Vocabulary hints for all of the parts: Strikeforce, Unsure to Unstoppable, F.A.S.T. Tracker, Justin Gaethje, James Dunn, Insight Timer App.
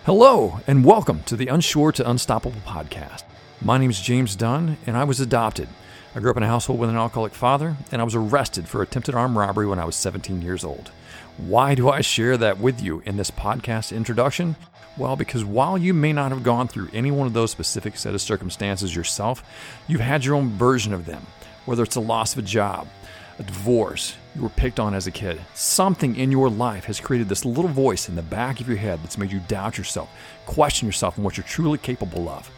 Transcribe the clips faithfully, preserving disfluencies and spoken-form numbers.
Hello, and welcome to the Unsure to Unstoppable podcast. My name is James Dunn, and I was adopted. I grew up in a household with an alcoholic father, and I was arrested for attempted armed robbery when I was seventeen years old. Why do I share that with you in this podcast introduction? Well, because while you may not have gone through any one of those specific set of circumstances yourself, you've had your own version of them, whether it's the loss of a job, a divorce, you were picked on as a kid. Something in your life has created this little voice in the back of your head that's made you doubt yourself, question yourself and what you're truly capable of.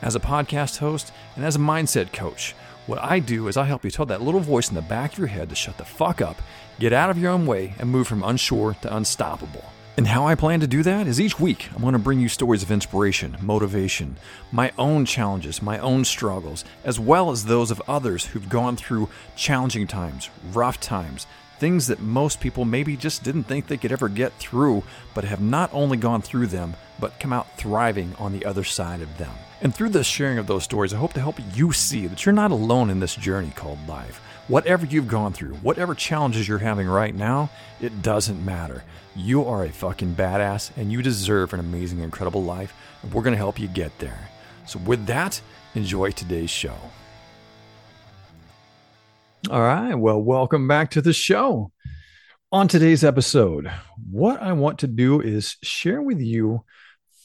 As a podcast host and as a mindset coach, what I do is I help you tell that little voice in the back of your head to shut the fuck up, get out of your own way, and move from unsure to unstoppable. And how I plan to do that is each week I'm going to bring you stories of inspiration, motivation, my own challenges, my own struggles, as well as those of others who've gone through challenging times, rough times, things that most people maybe just didn't think they could ever get through, but have not only gone through them, but come out thriving on the other side of them. And through the sharing of those stories, I hope to help you see that you're not alone in this journey called life. Whatever you've gone through, whatever challenges you're having right now, it doesn't matter. You are a fucking badass and you deserve an amazing, incredible life. And we're going to help you get there. So with that, enjoy today's show. All right. Well, welcome back to the show. On today's episode, what I want to do is share with you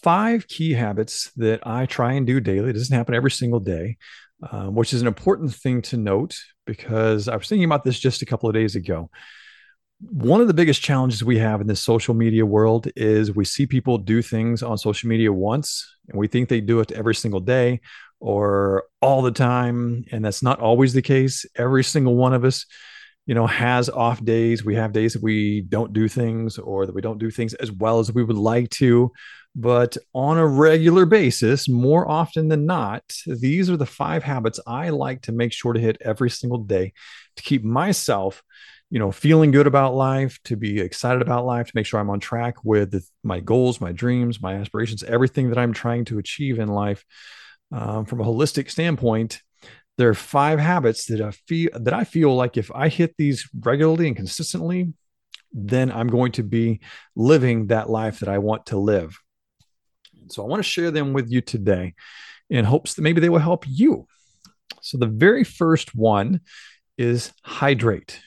five key habits that I try and do daily. It doesn't happen every single day. Uh, which is an important thing to note because I was thinking about this just a couple of days ago. One of the biggest challenges we have in this social media world is we see people do things on social media once and we think they do it every single day or all the time. And that's not always the case. Every single one of us, you know, has off days. We have days that we don't do things or that we don't do things as well as we would like to. But on a regular basis, more often than not, these are the five habits I like to make sure to hit every single day to keep myself, you know, feeling good about life, to be excited about life, to make sure I'm on track with the, my goals, my dreams, my aspirations, everything that I'm trying to achieve in life. Um, from a holistic standpoint, there are five habits that I feel that I feel like if I hit these regularly and consistently, then I'm going to be living that life that I want to live. So I want to share them with you today in hopes that maybe they will help you. So the very first one is hydrate.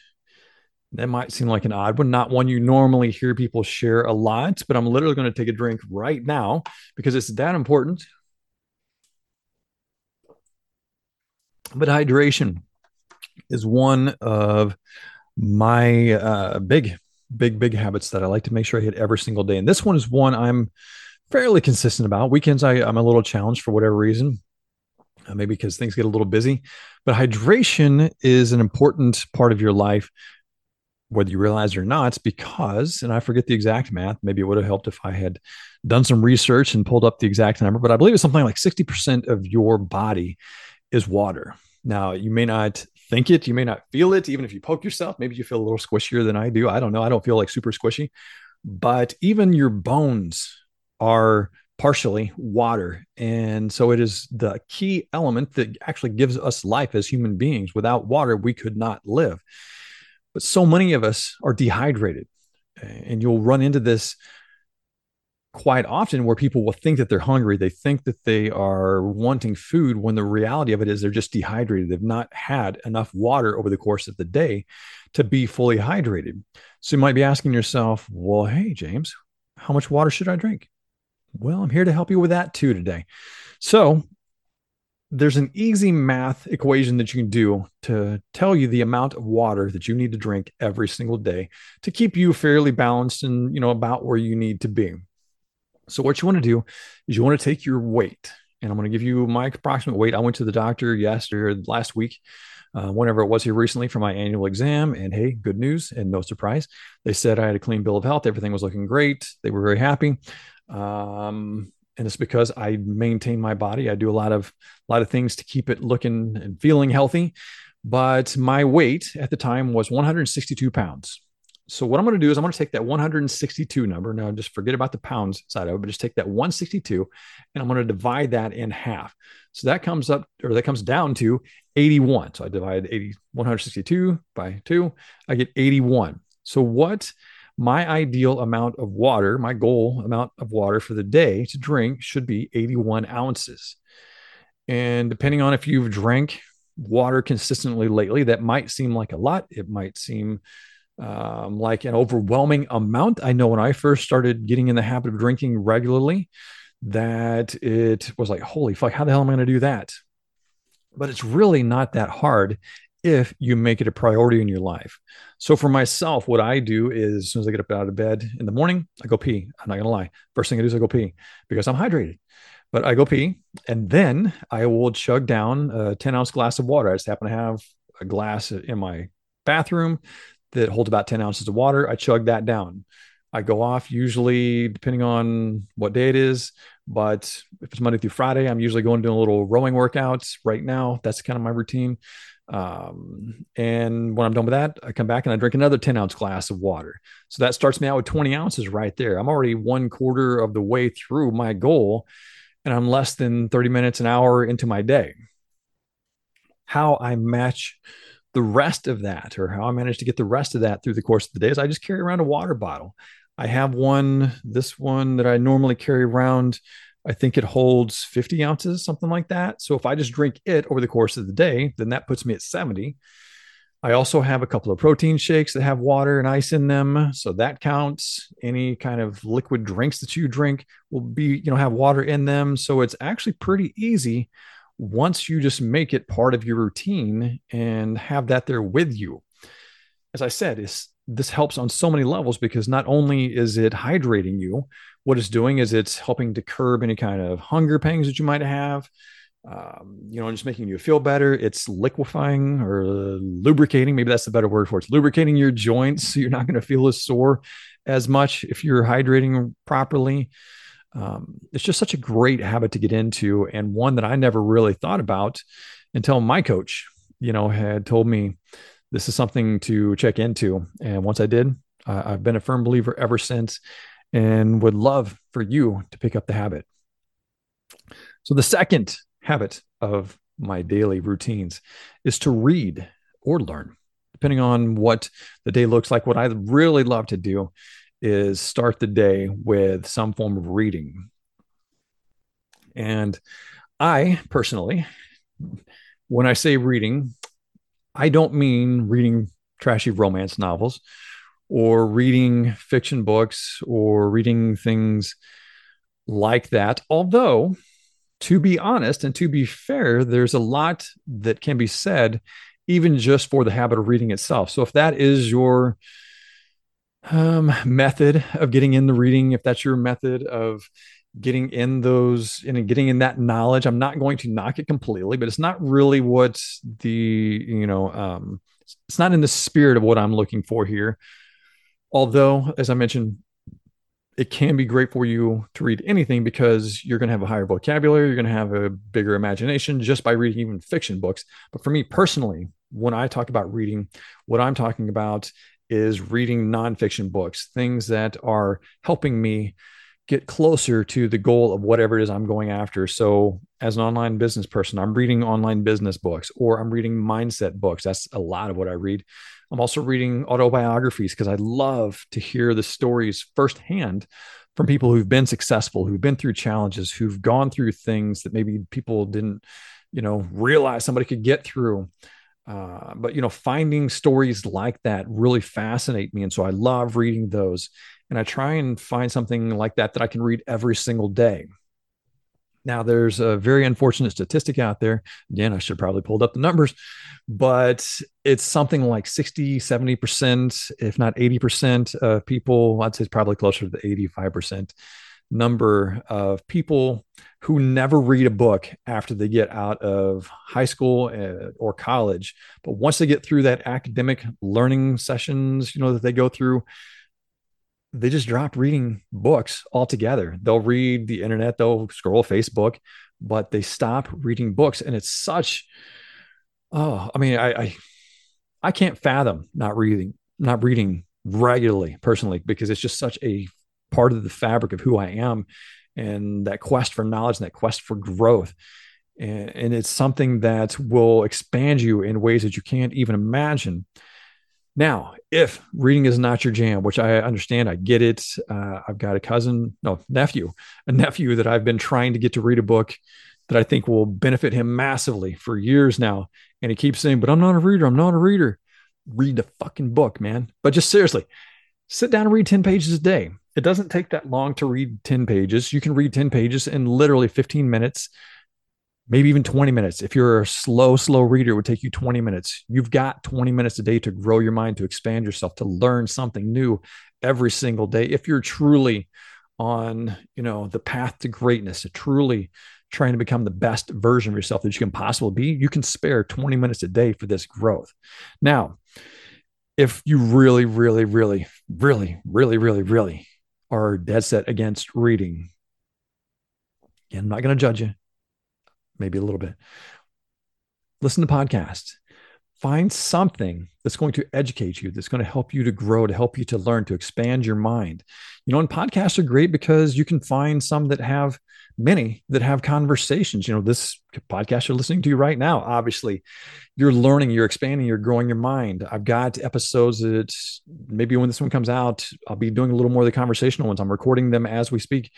That might seem like an odd one, not one you normally hear people share a lot, but I'm literally going to take a drink right now because it's that important. But hydration is one of my uh, big, big, big habits that I like to make sure I hit every single day. And this one is one I'm fairly consistent about. Weekends, I, I'm a little challenged for whatever reason, uh, maybe because things get a little busy, but hydration is an important part of your life, whether you realize it or not, because, and I forget the exact math, maybe it would have helped if I had done some research and pulled up the exact number, but I believe it's something like sixty percent of your body is water. Now, you may not think it, you may not feel it, even if you poke yourself, maybe you feel a little squishier than I do. I don't know. I don't feel like super squishy, but even your bones are partially water. And so it is the key element that actually gives us life as human beings. Without water, we could not live. But so many of us are dehydrated. And you'll run into this quite often where people will think that they're hungry. They think that they are wanting food when the reality of it is they're just dehydrated. They've not had enough water over the course of the day to be fully hydrated. So you might be asking yourself, well, hey, James, how much water should I drink? Well, I'm here to help you with that too today. So there's an easy math equation that you can do to tell you the amount of water that you need to drink every single day to keep you fairly balanced and, you know, about where you need to be. So what you want to do is you want to take your weight, and I'm going to give you my approximate weight. I went to the doctor yesterday, last week, uh, whenever it was here recently for my annual exam. And hey, good news and no surprise. They said I had a clean bill of health. Everything was looking great. They were very happy. Um, and it's because I maintain my body. I do a lot of, a lot of things to keep it looking and feeling healthy, but my weight at the time was one hundred sixty-two pounds. So what I'm going to do is I'm going to take that one hundred sixty-two number. Now just forget about the pounds side of it, but just take that one sixty-two and I'm going to divide that in half. So that comes up, or that comes down to eighty-one. So I divide eighty, one hundred sixty-two by two, I get eighty-one. So what my ideal amount of water, my goal amount of water for the day to drink should be eighty-one ounces. And depending on if you've drank water consistently lately, that might seem like a lot. It might seem um, like an overwhelming amount. I know when I first started getting in the habit of drinking regularly, that it was like, holy fuck, how the hell am I going to do that? But it's really not that hard if you make it a priority in your life. So for myself, what I do is as soon as I get up out of bed in the morning, I go pee. I'm not going to lie. First thing I do is I go pee because I'm hydrated. But I go pee and then I will chug down a ten ounce glass of water. I just happen to have a glass in my bathroom that holds about ten ounces of water. I chug that down. I go off usually depending on what day it is, but if it's Monday through Friday, I'm usually going to do a little rowing workouts right now. That's kind of my routine. Um, and when I'm done with that, I come back and I drink another ten ounce glass of water. So that starts me out with twenty ounces right there. I'm already one quarter of the way through my goal and I'm less than thirty minutes, an hour into my day. How I match the rest of that, or how I manage to get the rest of that through the course of the day, is I just carry around a water bottle. I have one, this one that I normally carry around, I think it holds fifty ounces, something like that. So if I just drink it over the course of the day, then that puts me at seventy. I also have a couple of protein shakes that have water and ice in them. So that counts. Any kind of liquid drinks that you drink will be, you know, have water in them. So it's actually pretty easy once you just make it part of your routine and have that there with you. As I said, it's, this helps on so many levels because not only is it hydrating you, what it's doing is it's helping to curb any kind of hunger pangs that you might have, um, you know, just making you feel better. It's liquefying or lubricating. Maybe that's the better word for it. It's lubricating your joints. So you're not going to feel as sore as much if you're hydrating properly. Um, it's just such a great habit to get into, and one that I never really thought about until my coach, you know, had told me this is something to check into. And once I did, uh, I've been a firm believer ever since, and would love for you to pick up the habit. So the second habit of my daily routines is to read or learn, depending on what the day looks like. What I really love to do is start the day with some form of reading. And I personally, when I say reading, I don't mean reading trashy romance novels, or reading fiction books, or reading things like that. Although, to be honest and to be fair, there's a lot that can be said even just for the habit of reading itself. So if that is your um, method of getting in the reading, if that's your method of getting in those and getting in that knowledge, I'm not going to knock it completely, but it's not really what the, you know, um, it's not in the spirit of what I'm looking for here. Although, as I mentioned, it can be great for you to read anything because you're going to have a higher vocabulary. You're going to have a bigger imagination just by reading even fiction books. But for me personally, when I talk about reading, what I'm talking about is reading nonfiction books, things that are helping me get closer to the goal of whatever it is I'm going after. So as an online business person, I'm reading online business books, or I'm reading mindset books. That's a lot of what I read. I'm also reading autobiographies because I love to hear the stories firsthand from people who've been successful, who've been through challenges, who've gone through things that maybe people didn't, you know, realize somebody could get through. Uh, but, you know, finding stories like that really fascinate me. And so I love reading those. And I try and find something like that that I can read every single day. Now, there's a very unfortunate statistic out there. Again, I should probably pulled up the numbers, but it's something like sixty, seventy percent, if not eighty percent of people, I'd say it's probably closer to the eighty-five percent number of people who never read a book after they get out of high school or college. But once they get through that academic learning sessions, you know, that they go through, they just dropped reading books altogether. They'll read the internet, they'll scroll Facebook, but they stop reading books. And it's such, oh, I mean, I, I, I can't fathom not reading, not reading regularly, personally, because it's just such a part of the fabric of who I am, and that quest for knowledge and that quest for growth. And, and it's something that will expand you in ways that you can't even imagine. Now, if reading is not your jam, which I understand, I get it. Uh, I've got a cousin, no, nephew, a nephew that I've been trying to get to read a book that I think will benefit him massively for years now. And he keeps saying, but I'm not a reader. I'm not a reader. Read the fucking book, man. But just seriously, sit down and read ten pages a day. It doesn't take that long to read ten pages. You can read ten pages in literally fifteen minutes, maybe even twenty minutes. If you're a slow, slow reader, it would take you twenty minutes. You've got twenty minutes a day to grow your mind, to expand yourself, to learn something new every single day. If you're truly on, you know, the path to greatness, truly trying to become the best version of yourself that you can possibly be, you can spare twenty minutes a day for this growth. Now, if you really, really, really, really, really, really, really are dead set against reading, again, I'm not going to judge you, maybe a little bit. Listen to podcasts. Find something that's going to educate you, that's going to help you to grow, to help you to learn, to expand your mind. You know, and podcasts are great because you can find some that have many that have conversations. You know, this podcast you're listening to right now, obviously you're learning, you're expanding, you're growing your mind. I've got episodes that maybe when this one comes out, I'll be doing a little more of the conversational ones. I'm recording them as we speak.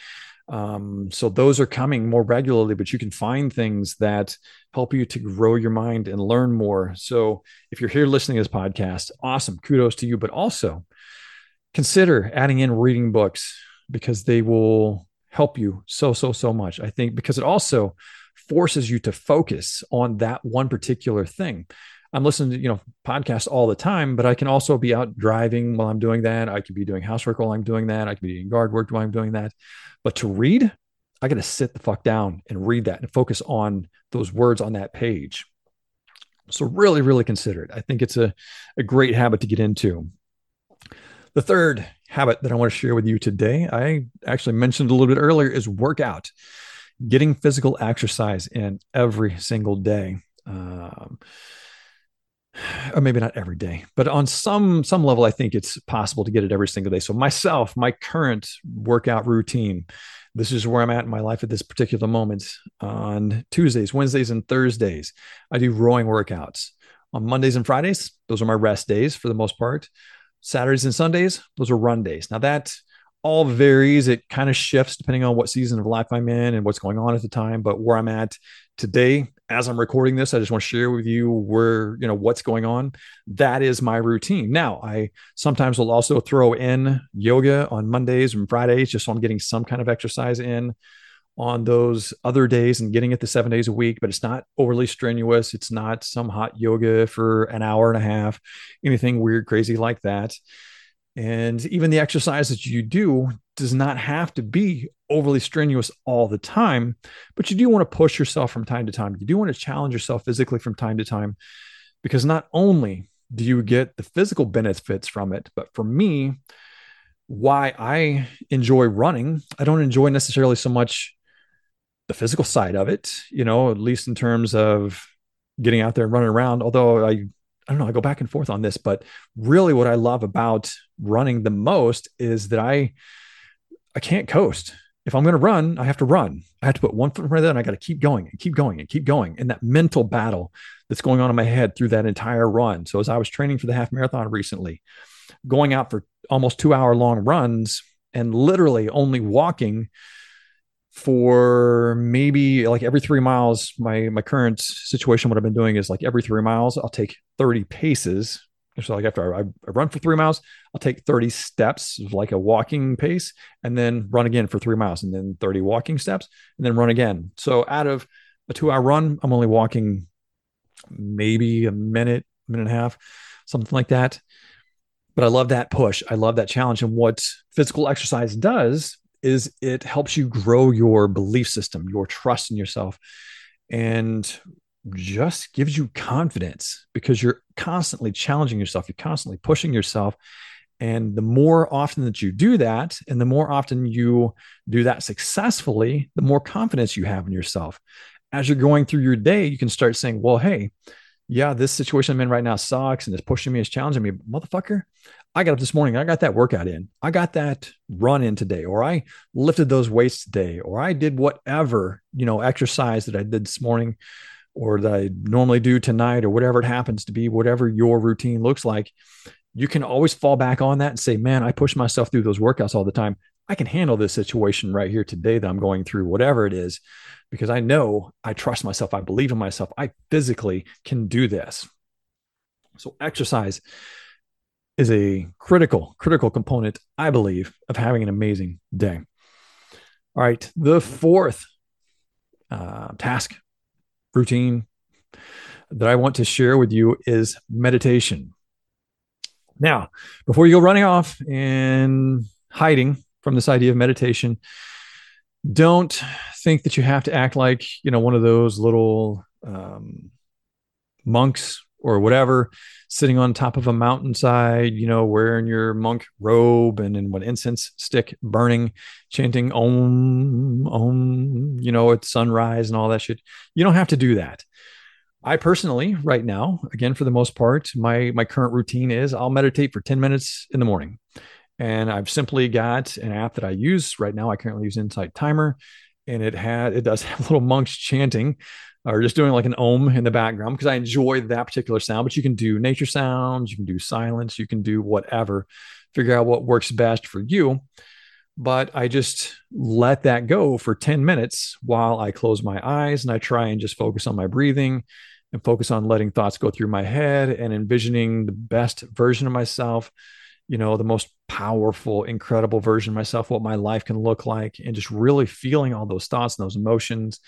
Um, so those are coming more regularly, but you can find things that help you to grow your mind and learn more. So if you're here listening to this podcast, awesome. Kudos to you, but also consider adding in reading books because they will help you so, so, so much. I think because it also forces you to focus on that one particular thing. I'm listening to, you know, podcasts all the time, but I can also be out driving while I'm doing that. I could be doing housework while I'm doing that. I could be doing guard work while I'm doing that. But to read, I got to sit the fuck down and read that and focus on those words on that page. So really, really consider it. I think it's a, a great habit to get into. The third habit that I want to share with you today, I actually mentioned a little bit earlier, is workout, getting physical exercise in every single day. Um, or maybe not every day, but on some, some level, I think it's possible to get it every single day. So myself, my current workout routine, this is where I'm at in my life at this particular moment. On Tuesdays, Wednesdays, and Thursdays, I do rowing workouts. On Mondays and Fridays, those are my rest days for the most part. Saturdays and Sundays, those are run days. Now that all varies. It kind of shifts depending on what season of life I'm in and what's going on at the time. But where I'm at today, as I'm recording this, I just want to share with you where, you know, what's going on. That is my routine. Now, I sometimes will also throw in yoga on Mondays and Fridays, just so I'm getting some kind of exercise in on those other days and getting it the seven days a week, but it's not overly strenuous. It's not some hot yoga for an hour and a half, anything weird, crazy like that. And even the exercise that you do does not have to be overly strenuous all the time, but you do want to push yourself from time to time. You do want to challenge yourself physically from time to time, because not only do you get the physical benefits from it, but for me, why I enjoy running, I don't enjoy necessarily so much the physical side of it, you know, at least in terms of getting out there and running around. Although I, I don't know, I go back and forth on this, but really what I love about running the most is that I, I can't coast. If I'm going to run, I have to run. I have to put one foot in front of that, and I got to keep going and keep going and keep going. And that mental battle that's going on in my head through that entire run. So as I was training for the half marathon recently, going out for almost two hour long runs and literally only walking for maybe like every three miles, my, my current situation, what I've been doing is like every three miles, I'll take thirty paces. So like after I, I run for three miles, I'll take thirty steps, like a walking pace, and then run again for three miles and then thirty walking steps and then run again. So out of a two hour run, I'm only walking maybe a minute, minute and a half, something like that. But I love that push. I love that challenge. And what physical exercise does is it helps you grow your belief system, your trust in yourself, and just gives you confidence because you're constantly challenging yourself. You're constantly pushing yourself. And the more often that you do that, and the more often you do that successfully, the more confidence you have in yourself. As you're going through your day, you can start saying, well, hey, yeah, this situation I'm in right now sucks and it's pushing me, it's challenging me. Motherfucker, I got up this morning. I got that workout in. I got that run in today, or I lifted those weights today, or I did whatever, you know, exercise that I did this morning or that I normally do tonight or whatever it happens to be, whatever your routine looks like. You can always fall back on that and say, man, I push myself through those workouts all the time. I can handle this situation right here today that I'm going through, whatever it is, because I know, I trust myself. I believe in myself. I physically can do this. So exercise is a critical, critical component, I believe, of having an amazing day. All right. The fourth uh, task routine that I want to share with you is meditation. Now, before you go running off and hiding from this idea of meditation, don't think that you have to act like, you know, one of those little um, monks or whatever, sitting on top of a mountainside, you know, wearing your monk robe and in an incense stick burning, chanting Om, Om, you know, at sunrise and all that shit. You don't have to do that. I personally, right now, again, for the most part, my my current routine is I'll meditate for ten minutes in the morning. And I've simply got an app that I use right now. I currently use Insight Timer, and it had it does have little monks chanting or just doing like an om in the background because I enjoy that particular sound. But you can do nature sounds, you can do silence, you can do whatever. Figure out what works best for you. But I just let that go for ten minutes while I close my eyes and I try and just focus on my breathing and focus on letting thoughts go through my head and envisioning the best version of myself, you know, the most powerful, incredible version of myself, what my life can look like, and just really feeling all those thoughts and those emotions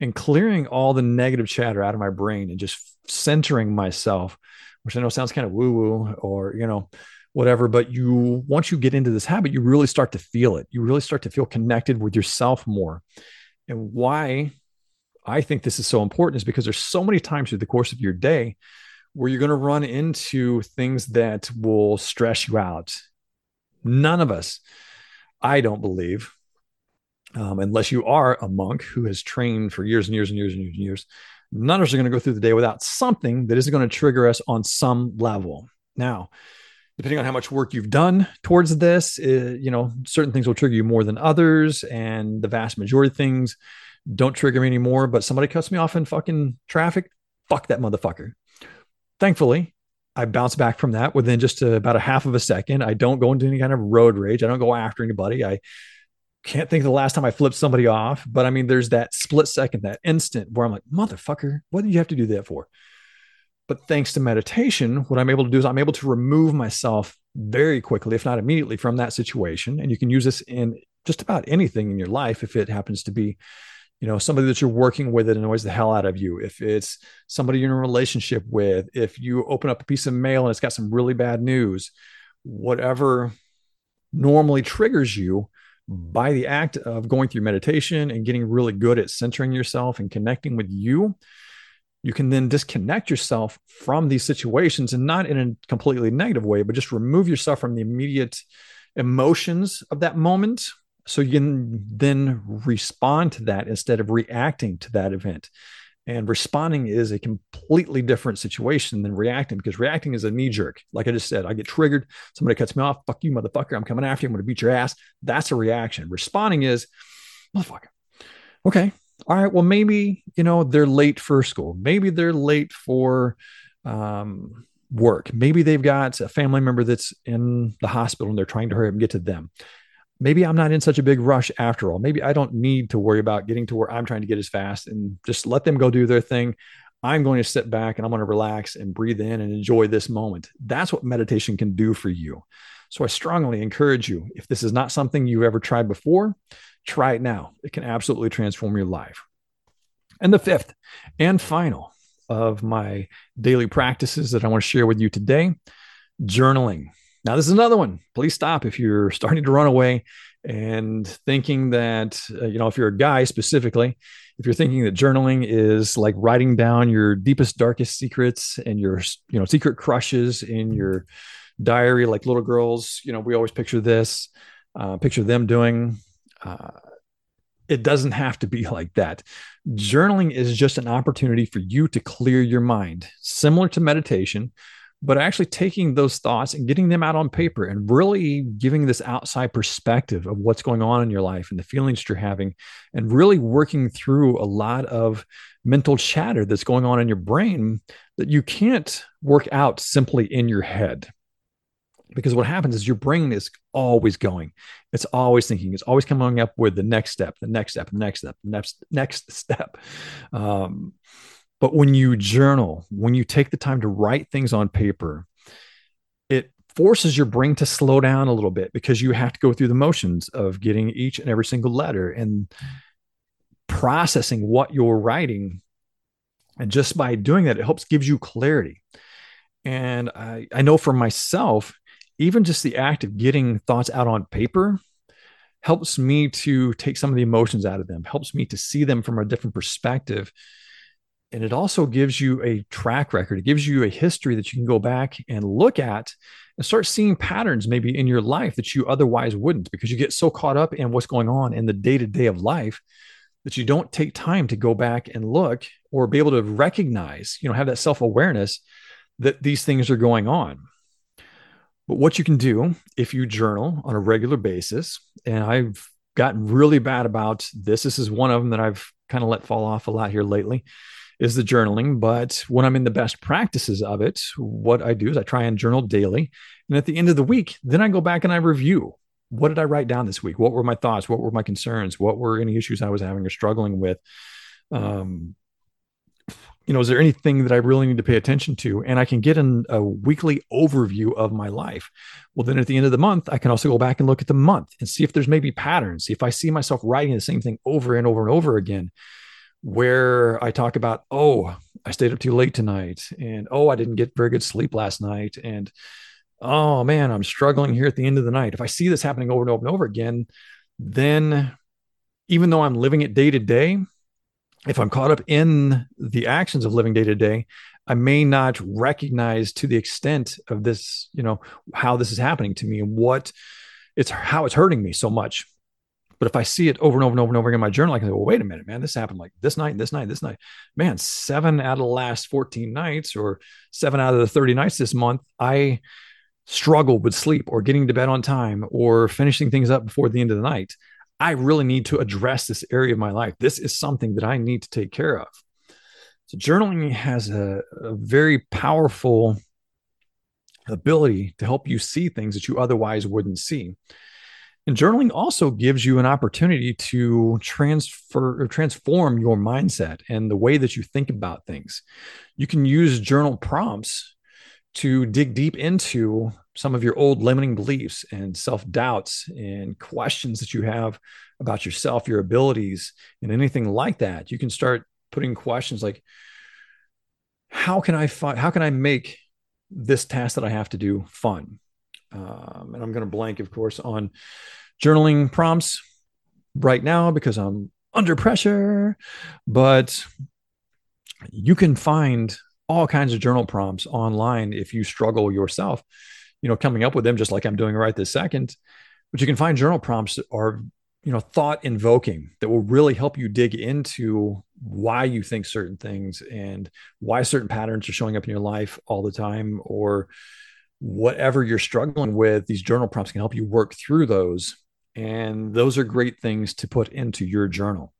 and clearing all the negative chatter out of my brain and just centering myself, which I know sounds kind of woo-woo or, you know, whatever, but you, once you get into this habit, you really start to feel it. You really start to feel connected with yourself more. And why I think this is so important is because there's so many times through the course of your day where you're going to run into things that will stress you out. None of us, I don't believe, um, unless you are a monk who has trained for years and years and years and years and years, none of us are going to go through the day without something that isn't going to trigger us on some level. Now, depending on how much work you've done towards this, it, you know, certain things will trigger you more than others, and the vast majority of things don't trigger me anymore. But somebody cuts me off in fucking traffic, fuck that motherfucker. Thankfully, I bounce back from that within just a, about a half of a second. I don't go into any kind of road rage. I don't go after anybody. I can't think of the last time I flipped somebody off, but I mean, there's that split second, that instant where I'm like, motherfucker, what did you have to do that for? But thanks to meditation, what I'm able to do is I'm able to remove myself very quickly, if not immediately, from that situation. And you can use this in just about anything in your life. If it happens to be, you know, somebody that you're working with that annoys the hell out of you, if it's somebody you're in a relationship with, if you open up a piece of mail and it's got some really bad news, whatever normally triggers you, by the act of going through meditation and getting really good at centering yourself and connecting with you, you can then disconnect yourself from these situations, and not in a completely negative way, but just remove yourself from the immediate emotions of that moment. So you can then respond to that instead of reacting to that event. And responding is a completely different situation than reacting, because reacting is a knee jerk. Like I just said, I get triggered. Somebody cuts me off. Fuck you, motherfucker. I'm coming after you. I'm going to beat your ass. That's a reaction. Responding is, motherfucker. Okay. All right. Well, maybe, you know, they're late for school. Maybe they're late for, um, work. Maybe they've got a family member that's in the hospital and they're trying to hurry up and get to them. Maybe I'm not in such a big rush after all. Maybe I don't need to worry about getting to where I'm trying to get as fast, and just let them go do their thing. I'm going to sit back and I'm going to relax and breathe in and enjoy this moment. That's what meditation can do for you. So I strongly encourage you, if this is not something you've ever tried before, try it now. It can absolutely transform your life. And the fifth and final of my daily practices that I want to share with you today, journaling. Now, this is another one. Please stop if you're starting to run away and thinking that, uh, you know, if you're a guy specifically, if you're thinking that journaling is like writing down your deepest, darkest secrets and your, you know, secret crushes in your diary, like little girls, you know, we always picture this, uh, picture them doing. Uh, It doesn't have to be like that. Journaling is just an opportunity for you to clear your mind, similar to meditation, but actually taking those thoughts and getting them out on paper and really giving this outside perspective of what's going on in your life and the feelings that you're having, and really working through a lot of mental chatter that's going on in your brain that you can't work out simply in your head. Because what happens is your brain is always going. It's always thinking. It's always coming up with the next step, the next step, the next step, the next, next step. Um, but when you journal, when you take the time to write things on paper, it forces your brain to slow down a little bit, because you have to go through the motions of getting each and every single letter and processing what you're writing. And just by doing that, it helps gives you clarity. And I, I know for myself, even just the act of getting thoughts out on paper helps me to take some of the emotions out of them, helps me to see them from a different perspective. And it also gives you a track record. It gives you a history that you can go back and look at and start seeing patterns maybe in your life that you otherwise wouldn't, because you get so caught up in what's going on in the day-to-day of life that you don't take time to go back and look or be able to recognize, you know, have that self-awareness that these things are going on. But what you can do if you journal on a regular basis, and I've gotten really bad about this. This is one of them that I've kind of let fall off a lot here lately, is the journaling. But when I'm in the best practices of it, what I do is I try and journal daily. And at the end of the week, then I go back and I review. What did I write down this week? What were my thoughts? What were my concerns? What were any issues I was having or struggling with? Um, You know, is there anything that I really need to pay attention to? And I can get an, a weekly overview of my life. Well, then at the end of the month, I can also go back and look at the month and see if there's maybe patterns. See if I see myself writing the same thing over and over and over again, where I talk about, oh, I stayed up too late tonight, and oh, I didn't get very good sleep last night, and oh man, I'm struggling here at the end of the night. If I see this happening over and over and over again, then even though I'm living it day to day, if I'm caught up in the actions of living day to day, I may not recognize to the extent of this, you know, how this is happening to me and what it's, how it's hurting me so much. But if I see it over and over and over and over again in my journal, I can say, well, wait a minute, man, this happened like this night, this night, this night, man, seven out of the last fourteen nights, or seven out of the thirty nights this month, I struggled with sleep or getting to bed on time or finishing things up before the end of the night. I really need to address this area of my life. This is something that I need to take care of. So journaling has a, a very powerful ability to help you see things that you otherwise wouldn't see. And journaling also gives you an opportunity to transfer or transform your mindset and the way that you think about things. You can use journal prompts to dig deep into some of your old limiting beliefs and self-doubts and questions that you have about yourself, your abilities, and anything like that. You can start putting questions like, how can I find, how can I make this task that I have to do fun? Um, and I'm going to blank, of course, on journaling prompts right now because I'm under pressure, but you can find all kinds of journal prompts online if you struggle yourself, you know, coming up with them, just like I'm doing right this second. But you can find journal prompts that are, you know, thought invoking, that will really help you dig into why you think certain things and why certain patterns are showing up in your life all the time, or whatever you're struggling with. These journal prompts can help you work through those. And those are great things to put into your journal.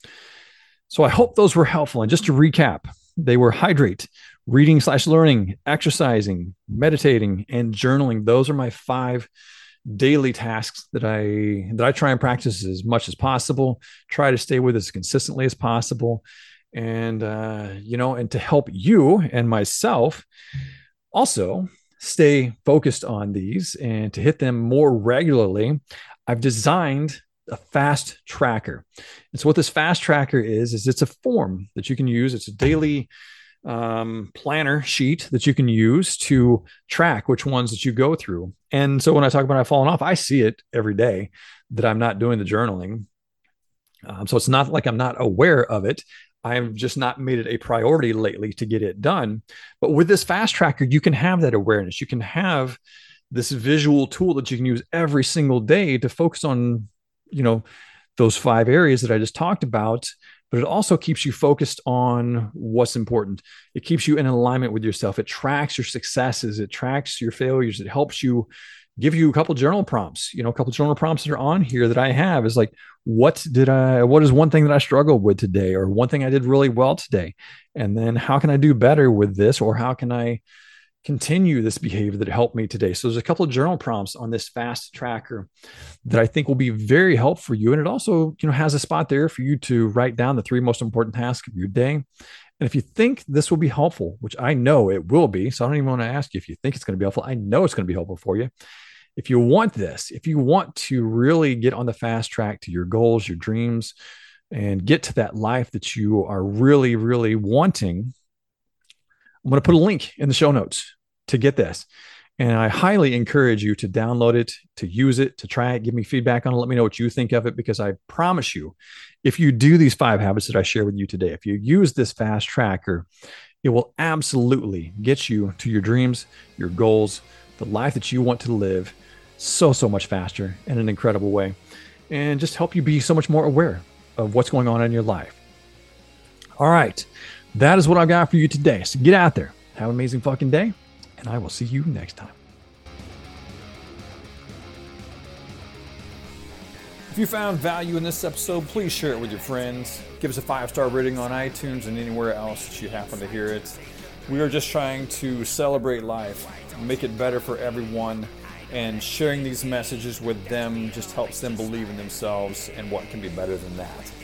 So I hope those were helpful. And just to recap, they were hydrate, reading slash learning, exercising, meditating, and journaling. Those are my five daily tasks that I that I try and practice as much as possible, try to stay with as consistently as possible. And, uh, you know, and to help you and myself also stay focused on these and to hit them more regularly, I've designed a FAST tracker. And so what this FAST tracker is, is it's a form that you can use. It's a daily um, planner sheet that you can use to track which ones that you go through. And so when I talk about I've fallen off, I see it every day that I'm not doing the journaling. Um, so it's not like I'm not aware of it. I've just not made it a priority lately to get it done. But with this FAST tracker, you can have that awareness. You can have this visual tool that you can use every single day to focus on, you know, those five areas that I just talked about, but it also keeps you focused on what's important. It keeps you in alignment with yourself. It tracks your successes. It tracks your failures. It helps you, give you a couple journal prompts, you know, a couple journal prompts that are on here that I have is like, what did I, what is one thing that I struggled with today? Or one thing I did really well today. And then how can I do better with this? Or how can I continue this behavior that helped me today? So there's a couple of journal prompts on this FAST tracker that I think will be very helpful for you. And it also, you know, has a spot there for you to write down the three most important tasks of your day. And if you think this will be helpful, which I know it will be, so I don't even want to ask you if you think it's going to be helpful. I know it's going to be helpful for you. If you want this, if you want to really get on the fast track to your goals, your dreams, and get to that life that you are really, really wanting, I'm going to put a link in the show notes to get this. And I highly encourage you to download it, to use it, to try it, give me feedback on it. Let me know what you think of it, because I promise you, if you do these five habits that I share with you today, if you use this fast tracker, it will absolutely get you to your dreams, your goals, the life that you want to live so, so much faster in an incredible way, and just help you be so much more aware of what's going on in your life. All right. That is what I've got for you today. So get out there, have an amazing fucking day. And I will see you next time. If you found value in this episode, please share it with your friends. Give us a five-star rating on iTunes and anywhere else that you happen to hear it. We are just trying to celebrate life, make it better for everyone, and sharing these messages with them just helps them believe in themselves and what can be better than that.